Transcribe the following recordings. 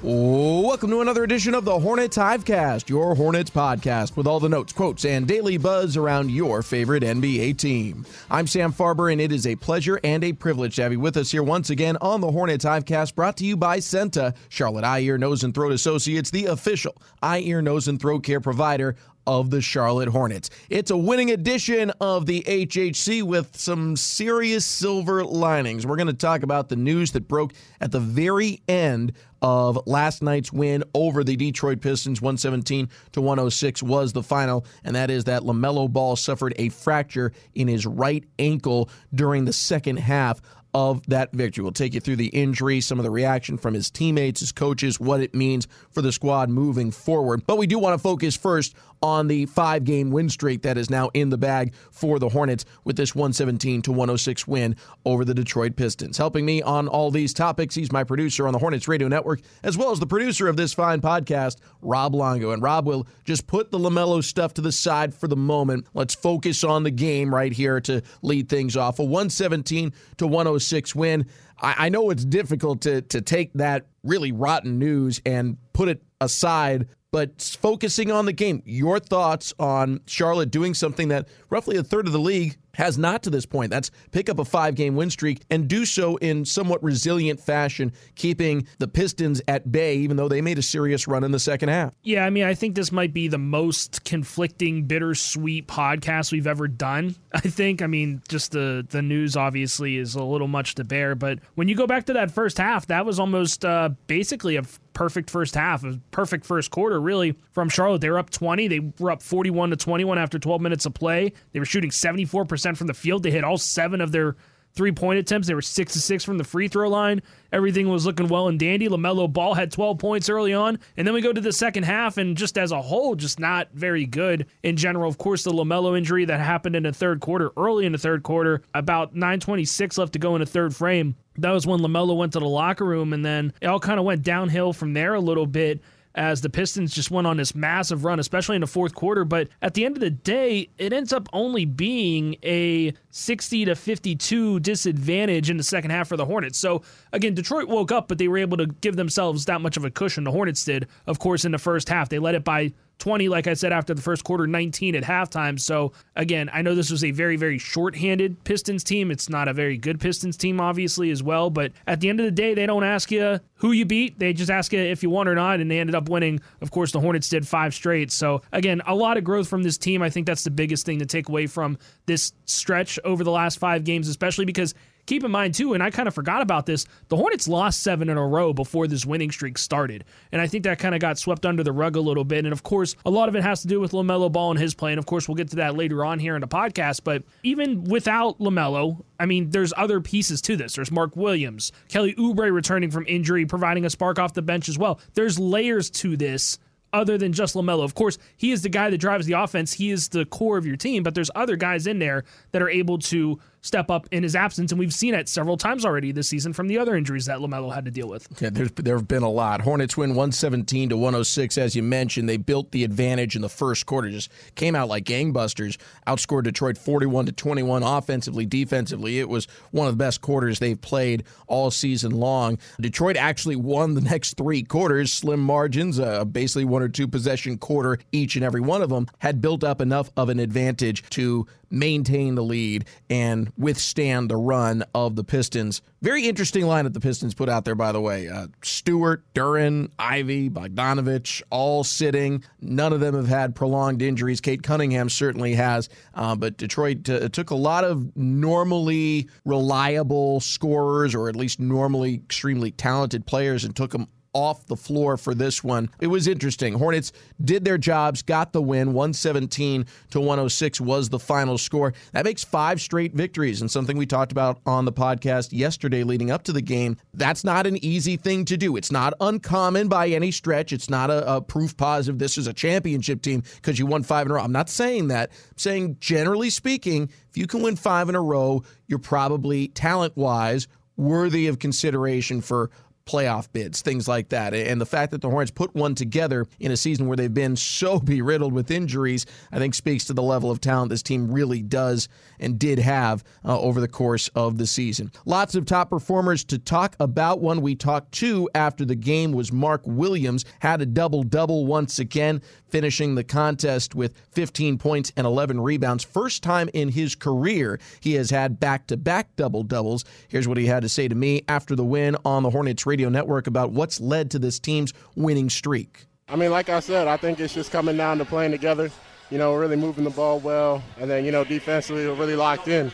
Welcome to another edition of the Hornets Hivecast, your Hornets podcast with all the notes, quotes, and daily buzz around your favorite NBA team. I'm Sam Farber, and it is a pleasure and a privilege to have you with us here once again on the Hornets Hivecast, brought to you by Senta, Charlotte Eye, Ear, Nose, and Throat Associates, the official eye, ear, nose, and throat care provider of the Charlotte Hornets. It's a winning edition of the HHC with some serious silver linings. We're going to talk about the news that broke at the very end of last night's win over the Detroit Pistons. 117-106 was the final, and that is that LaMelo Ball suffered a fracture in his right ankle during the second half of that victory. We'll take you through the injury, some of the reaction from his teammates, his coaches, what it means for the squad moving forward. But we do want to focus first on the 5-game win streak that is now in the bag for the Hornets with this 117-106 win over the Detroit Pistons. Helping me on all these topics, he's my producer on the Hornets Radio Network, as well as the producer of this fine podcast, Rob Longo. And Rob, will just put the LaMelo stuff to the side for the moment. Let's focus on the game right here to lead things off. A 117-106 win. I know it's difficult to take that really rotten news and put it aside, but focusing on the game, your thoughts on Charlotte doing something that roughly a third of the league has not to this point. That's pick up a 5-game win streak and do so in somewhat resilient fashion, keeping the Pistons at bay, even though they made a serious run in the second half. Yeah, I mean, I think this might be the most conflicting, bittersweet podcast we've ever done, I think. I mean, just the news, obviously, is a little much to bear. But when you go back to that first half, that was almost basically a perfect first half, a perfect first quarter, really, from Charlotte. They were up 20. They were up 41-21 after 12 minutes of play. They were shooting 74% from the field. They hit all 7 of their three-point attempts. They were 6-6 from the free throw line. Everything was looking well and dandy. LaMelo Ball had 12 points early on. And then we go to the second half, and just as a whole, just not very good in general. Of course, the LaMelo injury that happened in the third quarter, early in the third quarter, about 9:26 left to go in the third frame. That was when LaMelo went to the locker room, and then it all kind of went downhill from there a little bit as the Pistons just went on this massive run, especially in the fourth quarter. But at the end of the day, it ends up only being a 60-52 disadvantage in the second half for the Hornets. So, again, Detroit woke up, but they were able to give themselves that much of a cushion. The Hornets did, of course, in the first half. They led it by 20, like I said, after the first quarter, 19 at halftime. So, again, I know this was a very, very shorthanded Pistons team. It's not a very good Pistons team, obviously, as well. But at the end of the day, they don't ask you who you beat. They just ask you if you won or not, and they ended up winning. Of course, the Hornets did 5 straight. So, again, a lot of growth from this team. I think that's the biggest thing to take away from this stretch over the last 5 games, especially because Keep in mind, too, and I kind of forgot about this, the Hornets lost 7 in a row before this winning streak started. And I think that kind of got swept under the rug a little bit. And, of course, a lot of it has to do with LaMelo Ball and his play. And, of course, we'll get to that later on here in the podcast. But even without LaMelo, I mean, there's other pieces to this. There's Mark Williams, Kelly Oubre returning from injury, providing a spark off the bench as well. There's layers to this other than just LaMelo. Of course, he is the guy that drives the offense. He is the core of your team. But there's other guys in there that are able to step up in his absence, and we've seen it several times already this season from the other injuries that LaMelo had to deal with. Yeah, there have been a lot. Hornets win 117 to 106, as you mentioned. They built the advantage in the first quarter, just came out like gangbusters, outscored Detroit 41-21 offensively, defensively. It was one of the best quarters they've played all season long. Detroit actually won the next three quarters, slim margins, basically one or two possession quarter each and every one of them, had built up enough of an advantage to maintain the lead and withstand the run of the Pistons. Very interesting lineup the Pistons put out there, by the way. Stewart, Duren, Ivy, Bogdanovich, all sitting. None of them have had prolonged injuries. Kate Cunningham certainly has, but Detroit took a lot of normally reliable scorers, or at least normally extremely talented players, and took them off the floor for this one. It was interesting. Hornets did their jobs, got the win. 117-106 was the final score. That makes 5 straight victories, and something we talked about on the podcast yesterday leading up to the game. That's not an easy thing to do. It's not uncommon by any stretch. It's not a proof positive this is a championship team because you won 5 in a row. I'm not saying that. I'm saying, generally speaking, if you can win 5 in a row, you're probably, talent-wise, worthy of consideration for playoff bids, things like that. And the fact that the Hornets put one together in a season where they've been so beriddled with injuries, I think speaks to the level of talent this team really does and did have over the course of the season. Lots of top performers to talk about. One we talked to after the game was Mark Williams. Had a double-double once again, finishing the contest with 15 points and 11 rebounds. First time in his career he has had back-to-back double-doubles. Here's what he had to say to me after the win on the Hornets Radio Network about what's led to this team's winning streak. I mean, like I said, I think it's just coming down to playing together, really moving the ball well, and then, defensively we're really locked in.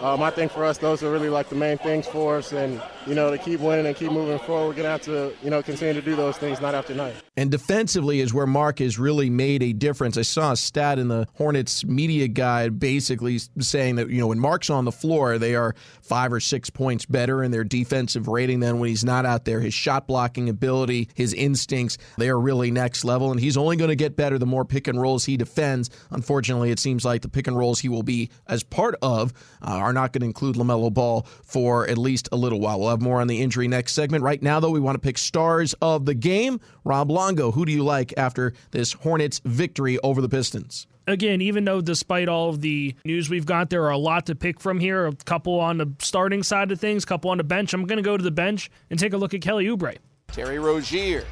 I think for us, those are really like the main things for us, and, to keep winning and keep moving forward, we're going to have to, continue to do those things night after night. And defensively is where Mark has really made a difference. I saw a stat in the Hornets media guide basically saying that, when Mark's on the floor, they are 5 or 6 points better in their defensive rating than when he's not out there. His shot blocking ability, his instincts, they are really next level, and he's only going to get better the more pick and rolls he defends. Unfortunately, it seems like the pick and rolls he will be as part of are not going to include LaMelo Ball for at least a little while. We'll have more on the injury next segment. Right now, though, we want to pick stars of the game. Rob Longo, who do you like after this Hornets victory over the Pistons? Again, even though despite all of the news we've got, there are a lot to pick from here, a couple on the starting side of things, a couple on the bench. I'm going to go to the bench and take a look at Kelly Oubre. Terry Rozier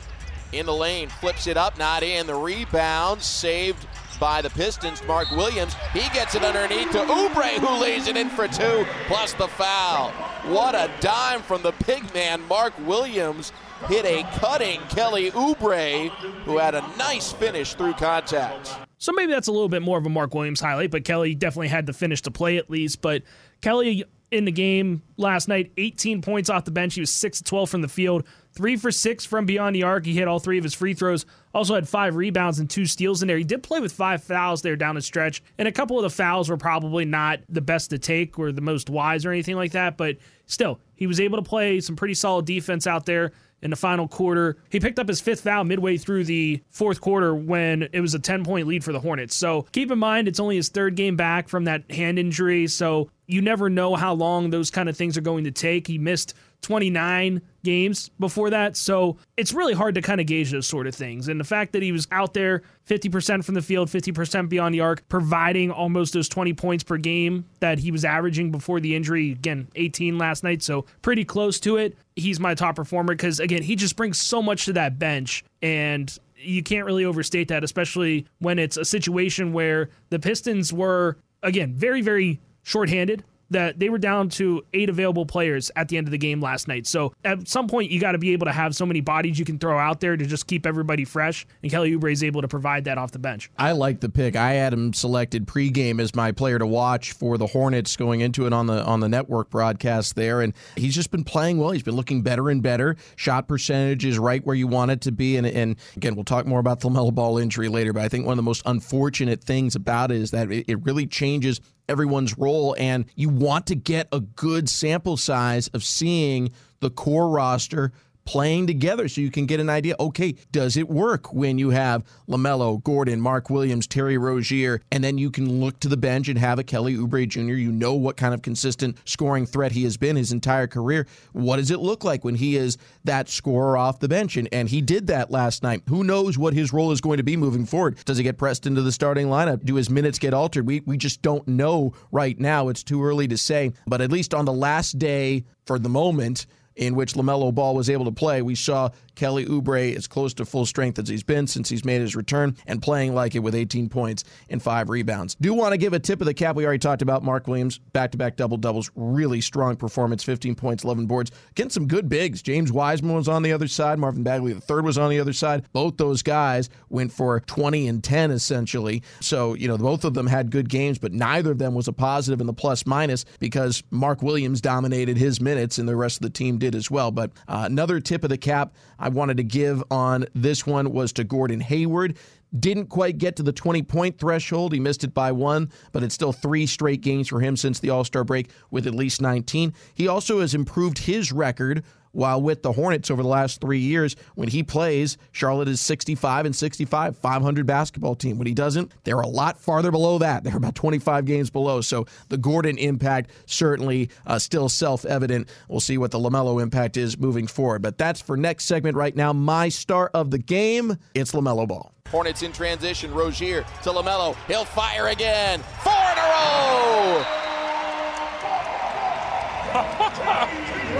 in the lane, flips it up, not in. The rebound saved by the Pistons. Mark Williams, he gets it underneath to Oubre, who lays it in for 2, plus the foul. What a dime from the big man, Mark Williams. Hit a cutting Kelly Oubre, who had a nice finish through contact. So maybe that's a little bit more of a Mark Williams highlight, but Kelly definitely had the finish to play at least. But Kelly in the game last night, 18 points off the bench. He was 6-12 from the field, 3 for 6 from beyond the arc. He hit all 3 of his free throws. Also had 5 rebounds and 2 steals in there. He did play with 5 fouls there down the stretch, and a couple of the fouls were probably not the best to take or the most wise or anything like that, but still, he was able to play some pretty solid defense out there in the final quarter. He picked up his 5th foul midway through the 4th quarter when it was a 10-point lead for the Hornets. So keep in mind, it's only his 3rd game back from that hand injury, so you never know how long those kind of things are going to take. He missed 29 games before that, so it's really hard to kind of gauge those sort of things. And the fact that he was out there 50% from the field, 50% beyond the arc, providing almost those 20 points per game that he was averaging before the injury, again, 18 last night, so pretty close to it. He's my top performer because, again, he just brings so much to that bench, and you can't really overstate that, especially when it's a situation where the Pistons were, again, very, very shorthanded. that they were down to 8 available players at the end of the game last night. So at some point, you got to be able to have so many bodies you can throw out there to just keep everybody fresh, and Kelly Oubre is able to provide that off the bench. I like the pick. I had him selected pregame as my player to watch for the Hornets going into it on the network broadcast there, and he's just been playing well. He's been looking better and better. Shot percentage is right where you want it to be, and again, we'll talk more about the LaMelo Ball injury later, but I think one of the most unfortunate things about it is that it really changes everyone's role, and you want to get a good sample size of seeing the core roster playing together so you can get an idea, okay, does it work when you have LaMelo, Gordon, Mark Williams, Terry Rozier, and then you can look to the bench and have a Kelly Oubre Jr. You know what kind of consistent scoring threat he has been his entire career. What does it look like when he is that scorer off the bench? And he did that last night. Who knows what his role is going to be moving forward? Does he get pressed into the starting lineup? Do his minutes get altered? We just don't know right now. It's too early to say. But at least on the last day, for the moment, in which LaMelo Ball was able to play, we saw Kelly Oubre as close to full strength as he's been since he's made his return and playing like it with 18 points and 5 rebounds. Do want to give a tip of the cap. We already talked about Mark Williams, back-to-back double-doubles, really strong performance, 15 points, 11 boards, getting some good bigs. James Wiseman was on the other side. Marvin Bagley III was on the other side. Both those guys went for 20 and 10, essentially. So, both of them had good games, but neither of them was a positive in the plus-minus because Mark Williams dominated his minutes and the rest of the team did as well. But another tip of the cap I wanted to give on this one was to Gordon Hayward. Didn't quite get to the 20-point threshold. He missed it by 1, but it's still 3 straight games for him since the All-Star break with at least 19. He also has improved his record while with the Hornets over the last 3 years. When he plays, Charlotte is 65-65, .500 basketball team. When he doesn't, they're a lot farther below that. They're about 25 games below. So the Gordon impact certainly still self-evident. We'll see what the LaMelo impact is moving forward. But that's for next segment right now. My star of the game, it's LaMelo Ball. Hornets in transition. Rozier to LaMelo. He'll fire again. 4 in a row!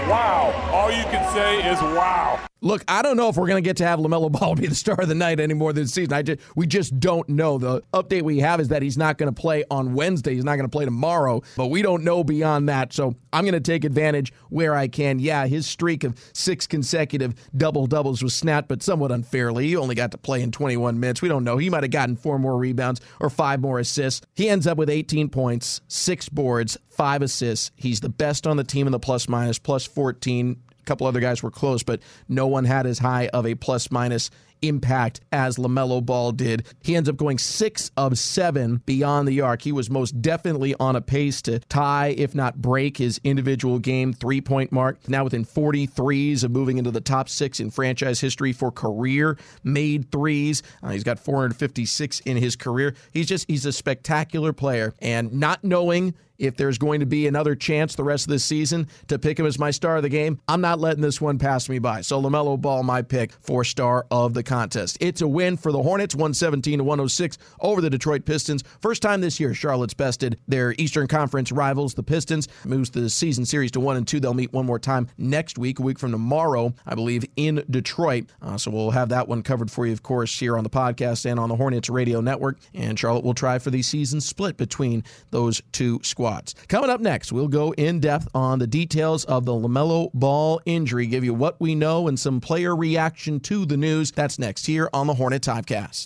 Wow. All you can say is wow. Look, I don't know if we're going to get to have LaMelo Ball be the star of the night anymore this season. We just don't know. The update we have is that he's not going to play on Wednesday. He's not going to play tomorrow, but we don't know beyond that. So I'm going to take advantage where I can. Yeah, his streak of 6 consecutive double-doubles was snapped, but somewhat unfairly. He only got to play in 21 minutes. We don't know. He might have gotten 4 more rebounds or 5 more assists. He ends up with 18 points, 6 boards, 5 assists. He's the best on the team in the plus-minus, plus 14. A couple other guys were close, but no one had as high of a plus-minus impact as LaMelo Ball did. He ends up going 6 of 7 beyond the arc. He was most definitely on a pace to tie, if not break, his individual game three-point mark. Now within 43s of moving into the top 6 in franchise history for career made threes. He's got 456 in his career. He's a spectacular player, and not knowing if there's going to be another chance the rest of this season to pick him as my star of the game, I'm not letting this one pass me by. So LaMelo Ball, my pick for star of the contest. It's a win for the Hornets, 117-106 over the Detroit Pistons. First time this year Charlotte's bested their Eastern Conference rivals, the Pistons. Moves the season series to 1-2. They'll meet one more time next week, a week from tomorrow, I believe, in Detroit. So we'll have that one covered for you, of course, here on the podcast and on the Hornets radio network. And Charlotte will try for the season split between those two squads. Coming up next, we'll go in depth on the details of the LaMelo Ball injury, give you what we know and some player reaction to the news. That's next here on the Hornet Timecast.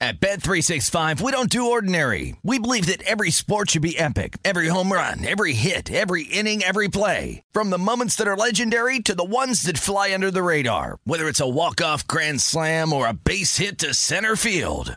At Bet365, we don't do ordinary. We believe that every sport should be epic. Every home run, every hit, every inning, every play. From the moments that are legendary to the ones that fly under the radar. Whether it's a walk-off grand slam or a base hit to center field.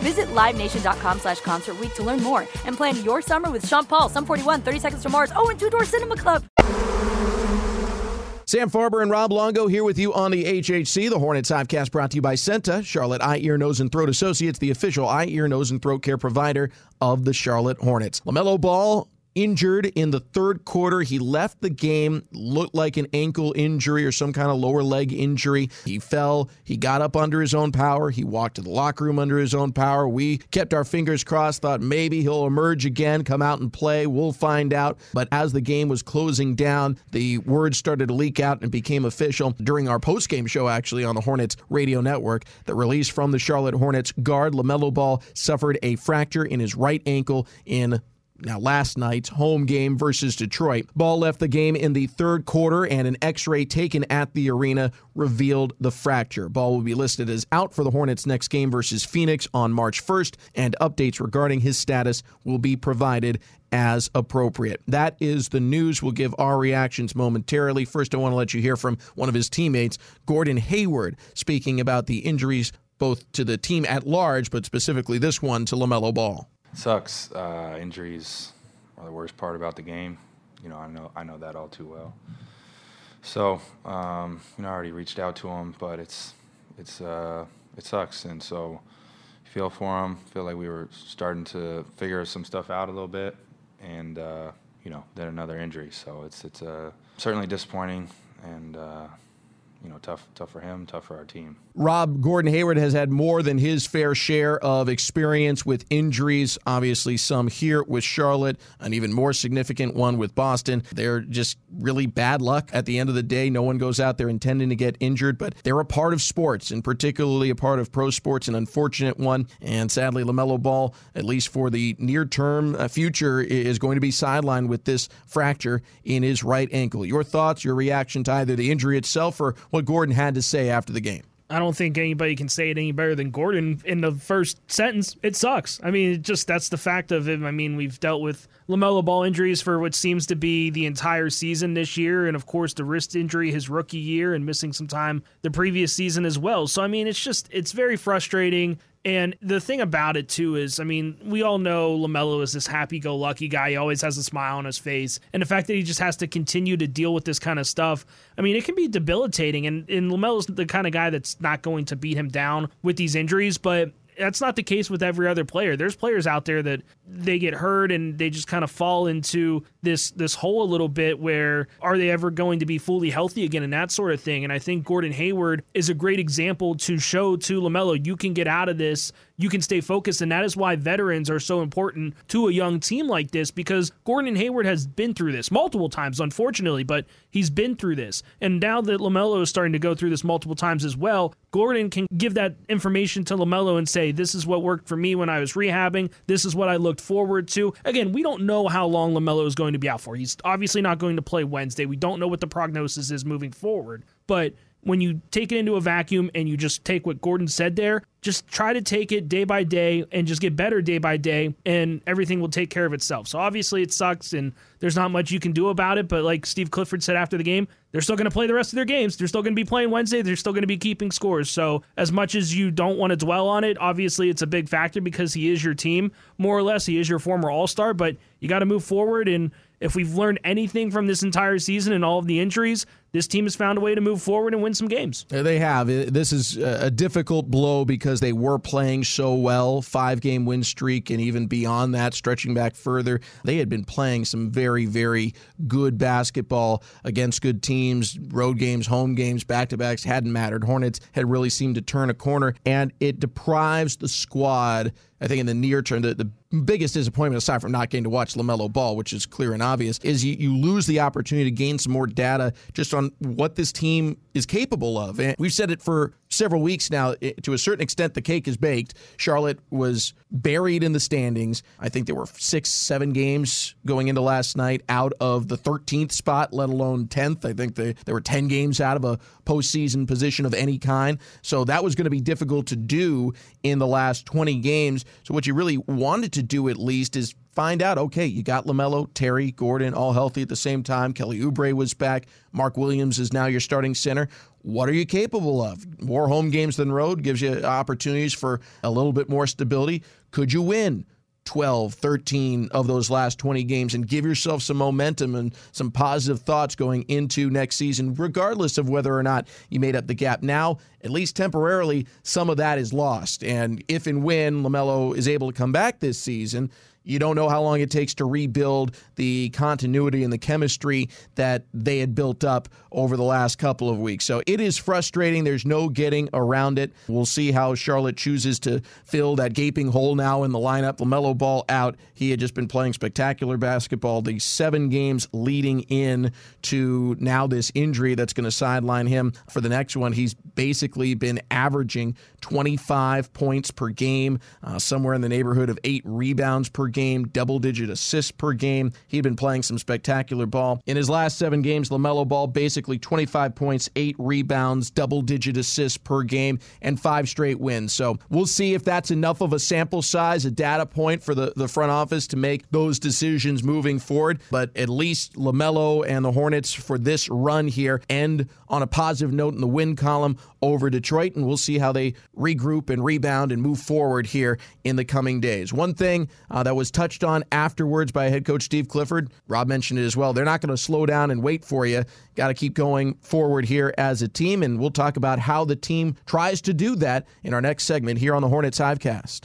Visit LiveNation.com/Concert Week to learn more and plan your summer with Sean Paul, Sum 41, 30 Seconds to Mars, and Two Door Cinema Club. Sam Farber and Rob Longo here with you on the HHC. The Hornets Hivecast brought to you by Senta, Charlotte Eye, Ear, Nose, and Throat Associates, the official eye, ear, nose, and throat care provider of the Charlotte Hornets. LaMelo Ball injured in the third quarter. He left the game, looked like an ankle injury or some kind of lower leg injury. He fell. He got up under his own power. He walked to the locker room under his own power. We kept our fingers crossed, thought maybe he'll emerge again, come out and play. We'll find out. But as the game was closing down, the word started to leak out and became official during our postgame show, actually, on the Hornets radio network. The release from the Charlotte Hornets guard, LaMelo Ball, suffered a fracture in his right ankle in last night's home game versus Detroit. Ball left the game in the third quarter, and an x-ray taken at the arena revealed the fracture. Ball will be listed as out for the Hornets' next game versus Phoenix on March 1st, and updates regarding his status will be provided as appropriate. That is the news. We'll give our reactions momentarily. First, I want to let you hear from one of his teammates, Gordon Hayward, speaking about the injuries both to the team at large, but specifically this one to LaMelo Ball. Sucks. Injuries are the worst part about the game. I know that all too well. So, I already reached out to him, but it sucks. And so, feel for him. Feel like we were starting to figure some stuff out a little bit, and then another injury. So it's certainly disappointing, and tough for him, tough for our team. Rob, Gordon Hayward has had more than his fair share of experience with injuries, obviously some here with Charlotte, an even more significant one with Boston. They're just really bad luck at the end of the day. No one goes out there intending to get injured, but they're a part of sports, and particularly a part of pro sports, an unfortunate one. And sadly, LaMelo Ball, at least for the near-term future, is going to be sidelined with this fracture in his right ankle. Your thoughts, your reaction to either the injury itself or what Gordon had to say after the game? I don't think anybody can say it any better than Gordon in the first sentence. It sucks. That's the fact of it. We've dealt with LaMelo Ball injuries for what seems to be the entire season this year, and, of course, the wrist injury his rookie year and missing some time the previous season as well. So, it's very frustrating. And the thing about it, too, is, we all know LaMelo is this happy-go-lucky guy. He always has a smile on his face. And the fact that he just has to continue to deal with this kind of stuff, it can be debilitating. And LaMelo's the kind of guy that's not going to beat him down with these injuries, but that's not the case with every other player. There's players out there that they get hurt and they just kind of fall into this hole a little bit where are they ever going to be fully healthy again and that sort of thing. And I think Gordon Hayward is a great example to show to LaMelo, you can get out of this, you can stay focused, and that is why veterans are so important to a young team like this, because Gordon Hayward has been through this multiple times, unfortunately, but he's been through this. And now that LaMelo is starting to go through this multiple times as well, Gordon can give that information to LaMelo and say, this is what worked for me when I was rehabbing. This is what I looked forward to. Again, we don't know how long LaMelo is going to be out for. He's obviously not going to play Wednesday. We don't know what the prognosis is moving forward. But when you take it into a vacuum and you just take what Gordon said there, just try to take it day by day and just get better day by day, and everything will take care of itself. So obviously it sucks, and there's not much you can do about it. But like Steve Clifford said after the game, they're still going to play the rest of their games. They're still going to be playing Wednesday. They're still going to be keeping scores. So as much as you don't want to dwell on it, obviously it's a big factor because he is your team, more or less. He is your former All-Star, but you got to move forward. And if we've learned anything from this entire season and all of the injuries, this team has found a way to move forward and win some games. They have. This is a difficult blow because they were playing so well, 5-game win streak, and even beyond that, stretching back further, they had been playing some very, very good basketball against good teams, road games, home games, back-to-backs, hadn't mattered. Hornets had really seemed to turn a corner, and it deprives the squad, I think in the near term, the biggest disappointment, aside from not getting to watch LaMelo Ball, which is clear and obvious, is you lose the opportunity to gain some more data just on what this team is capable of. And we've said it for several weeks now, to a certain extent, the cake is baked. Charlotte was buried in the standings. I think there were 6-7 games going into last night out of the 13th spot, let alone 10th. I think there were 10 games out of a postseason position of any kind. So that was going to be difficult to do in the last 20 games. So what you really wanted to do, at least, is find out, okay, you got LaMelo, Terry, Gordon, all healthy at the same time. Kelly Oubre was back. Mark Williams is now your starting center. What are you capable of? More home games than road gives you opportunities for a little bit more stability. Could you win 12, 13 of those last 20 games and give yourself some momentum and some positive thoughts going into next season, regardless of whether or not you made up the gap? Now, at least temporarily, some of that is lost. And if and when LaMelo is able to come back this season, you don't know how long it takes to rebuild the continuity and the chemistry that they had built up over the last couple of weeks. So it is frustrating. There's no getting around it. We'll see how Charlotte chooses to fill that gaping hole now in the lineup. LaMelo Ball out. He had just been playing spectacular basketball the 7 games leading in to now this injury that's going to sideline him for the next one. He's basically been averaging 25 points per game, somewhere in the neighborhood of 8 rebounds per game, double-digit assists per game. He'd been playing some spectacular ball. In his last 7 games, LaMelo Ball basically 25 points, 8 rebounds, double-digit assists per game, and 5 straight wins. So we'll see if that's enough of a sample size, a data point for the front office to make those decisions moving forward. But at least LaMelo and the Hornets for this run here end on a positive note in the win column over Detroit, and we'll see how they regroup and rebound and move forward here in the coming days. One thing that was touched on afterwards by head coach Steve Clifford, Rob mentioned it as well, they're not going to slow down and wait for you. Got to keep going forward here as a team, and we'll talk about how the team tries to do that in our next segment here on the Hornets Hivecast.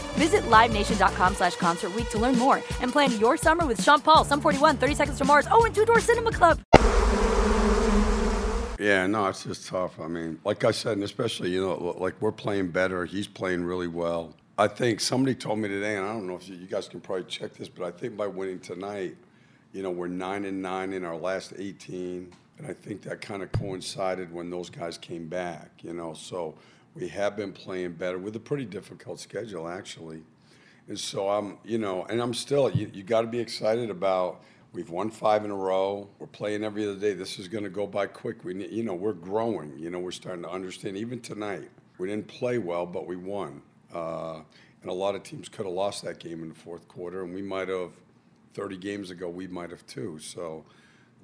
Visit LiveNation.com/Concert Week to learn more and plan your summer with Sean Paul, Sum 41, 30 Seconds to Mars, and Two Door Cinema Club. Yeah, no, it's just tough. I mean, like I said, and especially, like we're playing better. He's playing really well. I think somebody told me today, and I don't know if you guys can probably check this, but I think by winning tonight, we're 9-9 in our last 18. And I think that kind of coincided when those guys came back, so we have been playing better with a pretty difficult schedule, actually. And so I'm still, you got to be excited about, we've won 5 in a row. We're playing every other day. This is going to go by quick. We need, we're growing. We're starting to understand. Even tonight, we didn't play well, but we won. And a lot of teams could have lost that game in the fourth quarter, and we might have 30 games ago. We might have too. So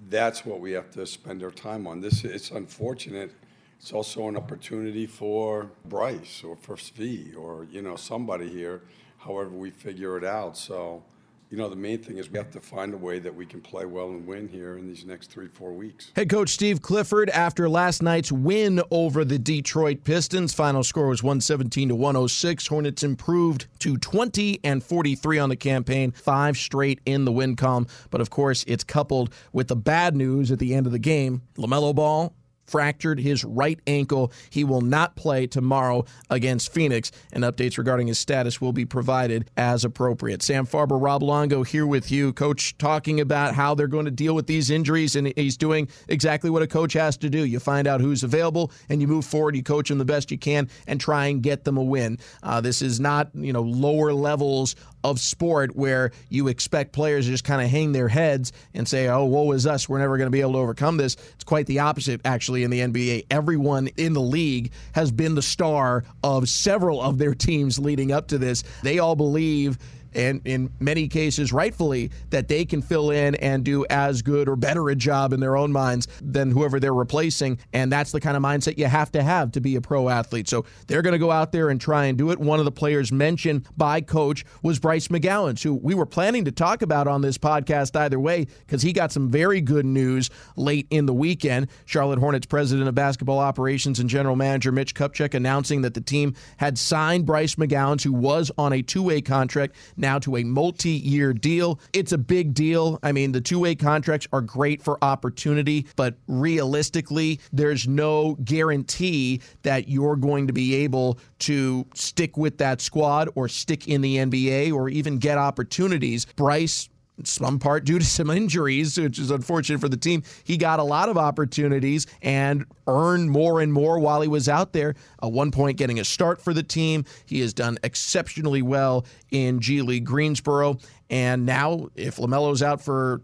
that's what we have to spend our time on. It's unfortunate. It's also an opportunity for Bryce or for Svi or, somebody here, however we figure it out. So, the main thing is we have to find a way that we can play well and win here in these next 3-4 weeks. Head coach Steve Clifford, after last night's win over the Detroit Pistons, final score was 117-106. Hornets improved to 20-43 on the campaign, 5 straight in the win column. But, of course, it's coupled with the bad news at the end of the game. LaMelo Ball, fractured his right ankle. He will not play tomorrow against Phoenix, and updates regarding his status will be provided as appropriate. Sam Farber, Rob Longo here with you. Coach talking about how they're going to deal with these injuries, and he's doing exactly what a coach has to do. You find out who's available, and you move forward, you coach them the best you can, and try and get them a win. This is not, lower levels of sport where you expect players to just kind of hang their heads and say, oh, woe is us, we're never going to be able to overcome this. It's quite the opposite, actually, in the NBA. Everyone in the league has been the star of several of their teams leading up to this. They all believe, and in many cases rightfully, that they can fill in and do as good or better a job in their own minds than whoever they're replacing, and that's the kind of mindset you have to be a pro athlete. So they're going to go out there and try and do it. One of the players mentioned by Coach was Bryce McGowan, who we were planning to talk about on this podcast either way, because he got some very good news late in the weekend. Charlotte Hornets President of Basketball Operations and General Manager Mitch Kupchak announcing that the team had signed Bryce McGowan, who was on a two-way contract, now to a multi-year deal. It's a big deal. I mean, the two-way contracts are great for opportunity, but realistically, there's no guarantee that you're going to be able to stick with that squad or stick in the NBA or even get opportunities. Bryce, in some part due to some injuries, which is unfortunate for the team, he got a lot of opportunities and earned more and more while he was out there. At one point, getting a start for the team. He has done exceptionally well in G League Greensboro. And now, if LaMelo's out for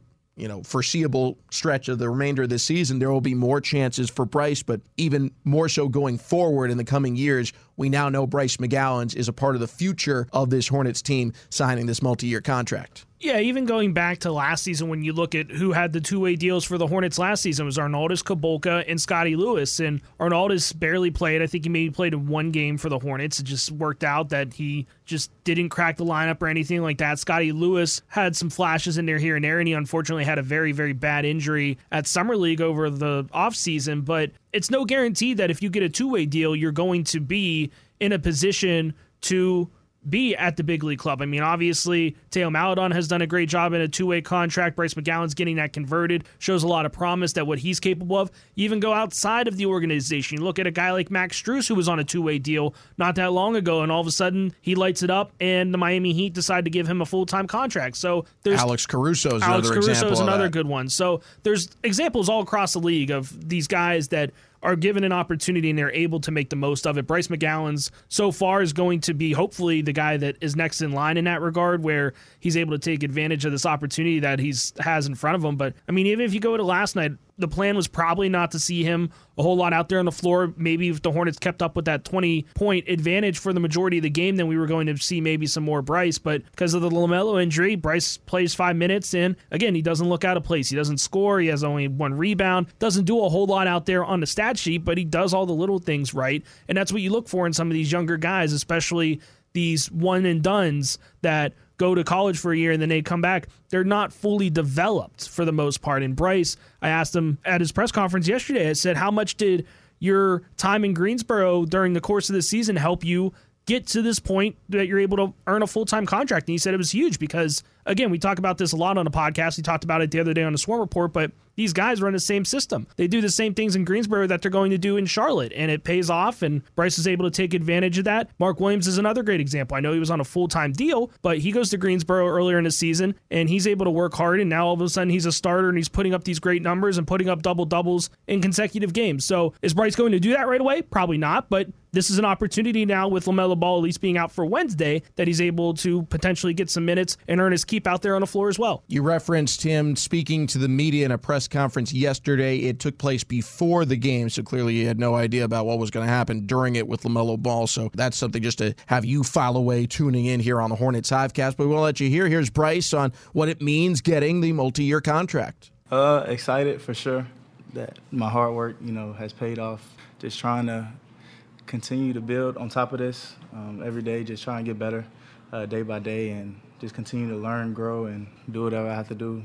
foreseeable stretch of the remainder of the season, there will be more chances for Bryce, but even more so going forward in the coming years. We now know Bryce McGowan is a part of the future of this Hornets team, signing this multi-year contract. Yeah, even going back to last season, when you look at who had the two-way deals for the Hornets last season, it was Arnoldas Kabolka and Scotty Lewis, and Arnoldas barely played. I think he maybe played in one game for the Hornets. It just worked out that he just didn't crack the lineup or anything like that. Scotty Lewis had some flashes in there here and there, and he unfortunately had a very, very bad injury at Summer League over the offseason, but it's no guarantee that if you get a two-way deal, you're going to be in a position to be at the big league club. I mean, obviously, Teo Maladon has done a great job in a two-way contract. Bryce McGowan's getting that converted. Shows a lot of promise that what he's capable of. You even go outside of the organization. You look at a guy like Max Strus, who was on a two-way deal not that long ago, and all of a sudden, he lights it up, and the Miami Heat decide to give him a full-time contract. So there's Alex Caruso is another good one. So there's examples all across the league of these guys that are given an opportunity and they're able to make the most of it. Bryce McGowan's so far is going to be hopefully the guy that is next in line in that regard, where he's able to take advantage of this opportunity that he has in front of him. But, I mean, even if you go to last night, the plan was probably not to see him a whole lot out there on the floor. Maybe if the Hornets kept up with that 20-point advantage for the majority of the game, then we were going to see maybe some more Bryce. But because of the LaMelo injury, Bryce plays 5 minutes, and again, he doesn't look out of place. He doesn't score. He has only one rebound. Doesn't do a whole lot out there on the stat sheet, but he does all the little things right. And that's what you look for in some of these younger guys, especially these one-and-dones that go to college for a year and then they come back. They're not fully developed for the most part. And Bryce, I asked him at his press conference yesterday, I said, how much did your time in Greensboro during the course of the season help you get to this point that you're able to earn a full-time contract? And he said it was huge because, again, we talk about this a lot on the podcast. We talked about it the other day on the Swarm Report, but these guys run the same system. They do the same things in Greensboro that they're going to do in Charlotte, and it pays off, and Bryce is able to take advantage of that. Mark Williams is another great example. I know he was on a full-time deal, but he goes to Greensboro earlier in the season, and he's able to work hard, and now all of a sudden he's a starter, and he's putting up these great numbers and putting up double-doubles in consecutive games. So is Bryce going to do that right away? Probably not, but this is an opportunity now with LaMelo Ball at least being out for Wednesday that he's able to potentially get some minutes and earn his keep out there on the floor as well. You referenced him speaking to the media in a press conference yesterday. It took place before the game, so clearly he had no idea about what was going to happen during it with LaMelo Ball. So that's something just to have you file away tuning in here on the Hornets Hivecast. But we'll let you hear. Here's Bryce on what it means getting the multi-year contract. Excited for sure that my hard work, has paid off. Just trying to continue to build on top of this every day, just try and get better day by day, and just continue to learn, grow, and do whatever I have to do,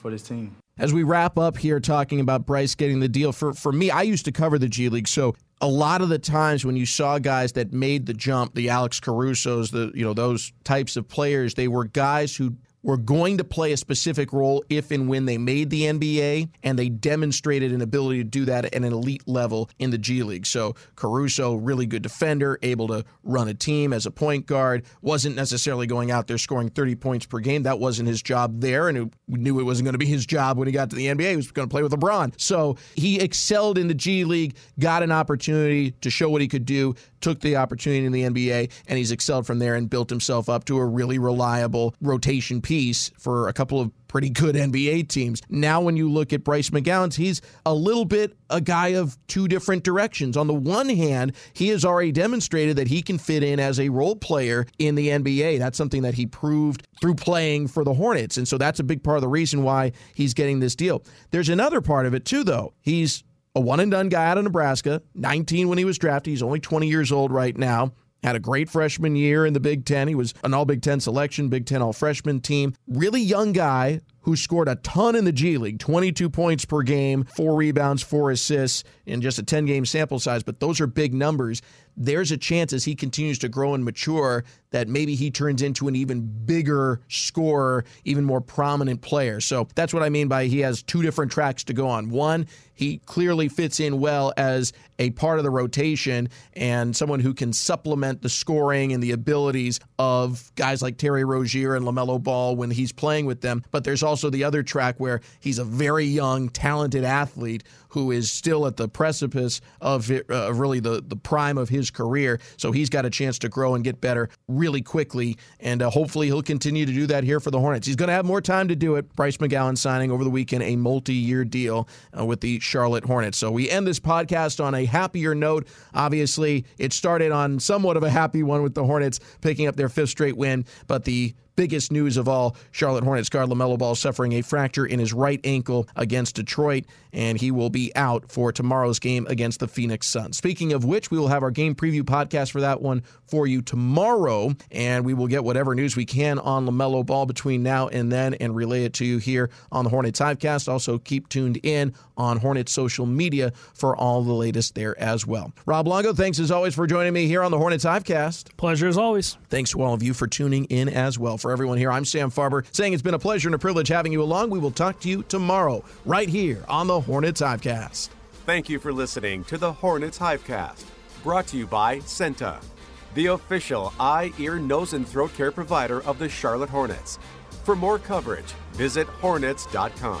for this team. As we wrap up here talking about Bryce getting the deal, for me, I used to cover the G League, so a lot of the times when you saw guys that made the jump, the Alex Carusos, those types of players, they were guys who were going to play a specific role if and when they made the NBA, and they demonstrated an ability to do that at an elite level in the G League. So Caruso, really good defender, able to run a team as a point guard, wasn't necessarily going out there scoring 30 points per game. That wasn't his job there, and we knew it wasn't going to be his job when he got to the NBA. He was going to play with LeBron. So he excelled in the G League, got an opportunity to show what he could do, took the opportunity in the NBA, and he's excelled from there and built himself up to a really reliable rotation piece for a couple of pretty good NBA teams. Now when you look at Bryce McGowan, he's a little bit a guy of two different directions. On the one hand, he has already demonstrated that he can fit in as a role player in the NBA. That's something that he proved through playing for the Hornets, and so that's a big part of the reason why he's getting this deal. There's another part of it, too, though. He's a one-and-done guy out of Nebraska, 19 when he was drafted. He's only 20 years old right now. Had a great freshman year in the Big Ten. He was an All-Big Ten selection, Big Ten All-Freshman team. Really young guy who scored a ton in the G League, 22 points per game, 4 rebounds, 4 assists in just a 10-game sample size, but those are big numbers. There's a chance as he continues to grow and mature that maybe he turns into an even bigger scorer, even more prominent player. So that's what I mean by he has two different tracks to go on. One, he clearly fits in well as a part of the rotation and someone who can supplement the scoring and the abilities of guys like Terry Rozier and LaMelo Ball when he's playing with them. But there's also the other track where he's a very young, talented athlete who is still at the precipice of really the prime of his career. So he's got a chance to grow and get better really quickly, and hopefully he'll continue to do that here for the Hornets. He's going to have more time to do it. Bryce McGowan signing over the weekend a multi-year deal with the Charlotte Hornets. So we end this podcast on a happier note. Obviously, it started on somewhat of a happy one with the Hornets picking up their 5th straight win, but the biggest news of all, Charlotte Hornets guard LaMelo Ball suffering a fracture in his right ankle against Detroit, and he will be out for tomorrow's game against the Phoenix Suns. Speaking of which, we will have our game preview podcast for that one for you tomorrow, and we will get whatever news we can on LaMelo Ball between now and then and relay it to you here on the Hornets Hivecast. Also, keep tuned in on Hornets social media for all the latest there as well. Rob Longo, thanks as always for joining me here on the Hornets Hivecast. Pleasure as always. Thanks to all of you for tuning in as well. For everyone here, I'm Sam Farber, saying it's been a pleasure and a privilege having you along. We will talk to you tomorrow right here on the Hornets Hivecast. Thank you for listening to the Hornets Hivecast, brought to you by Senta, the official eye, ear, nose, and throat care provider of the Charlotte Hornets. For more coverage, visit hornets.com.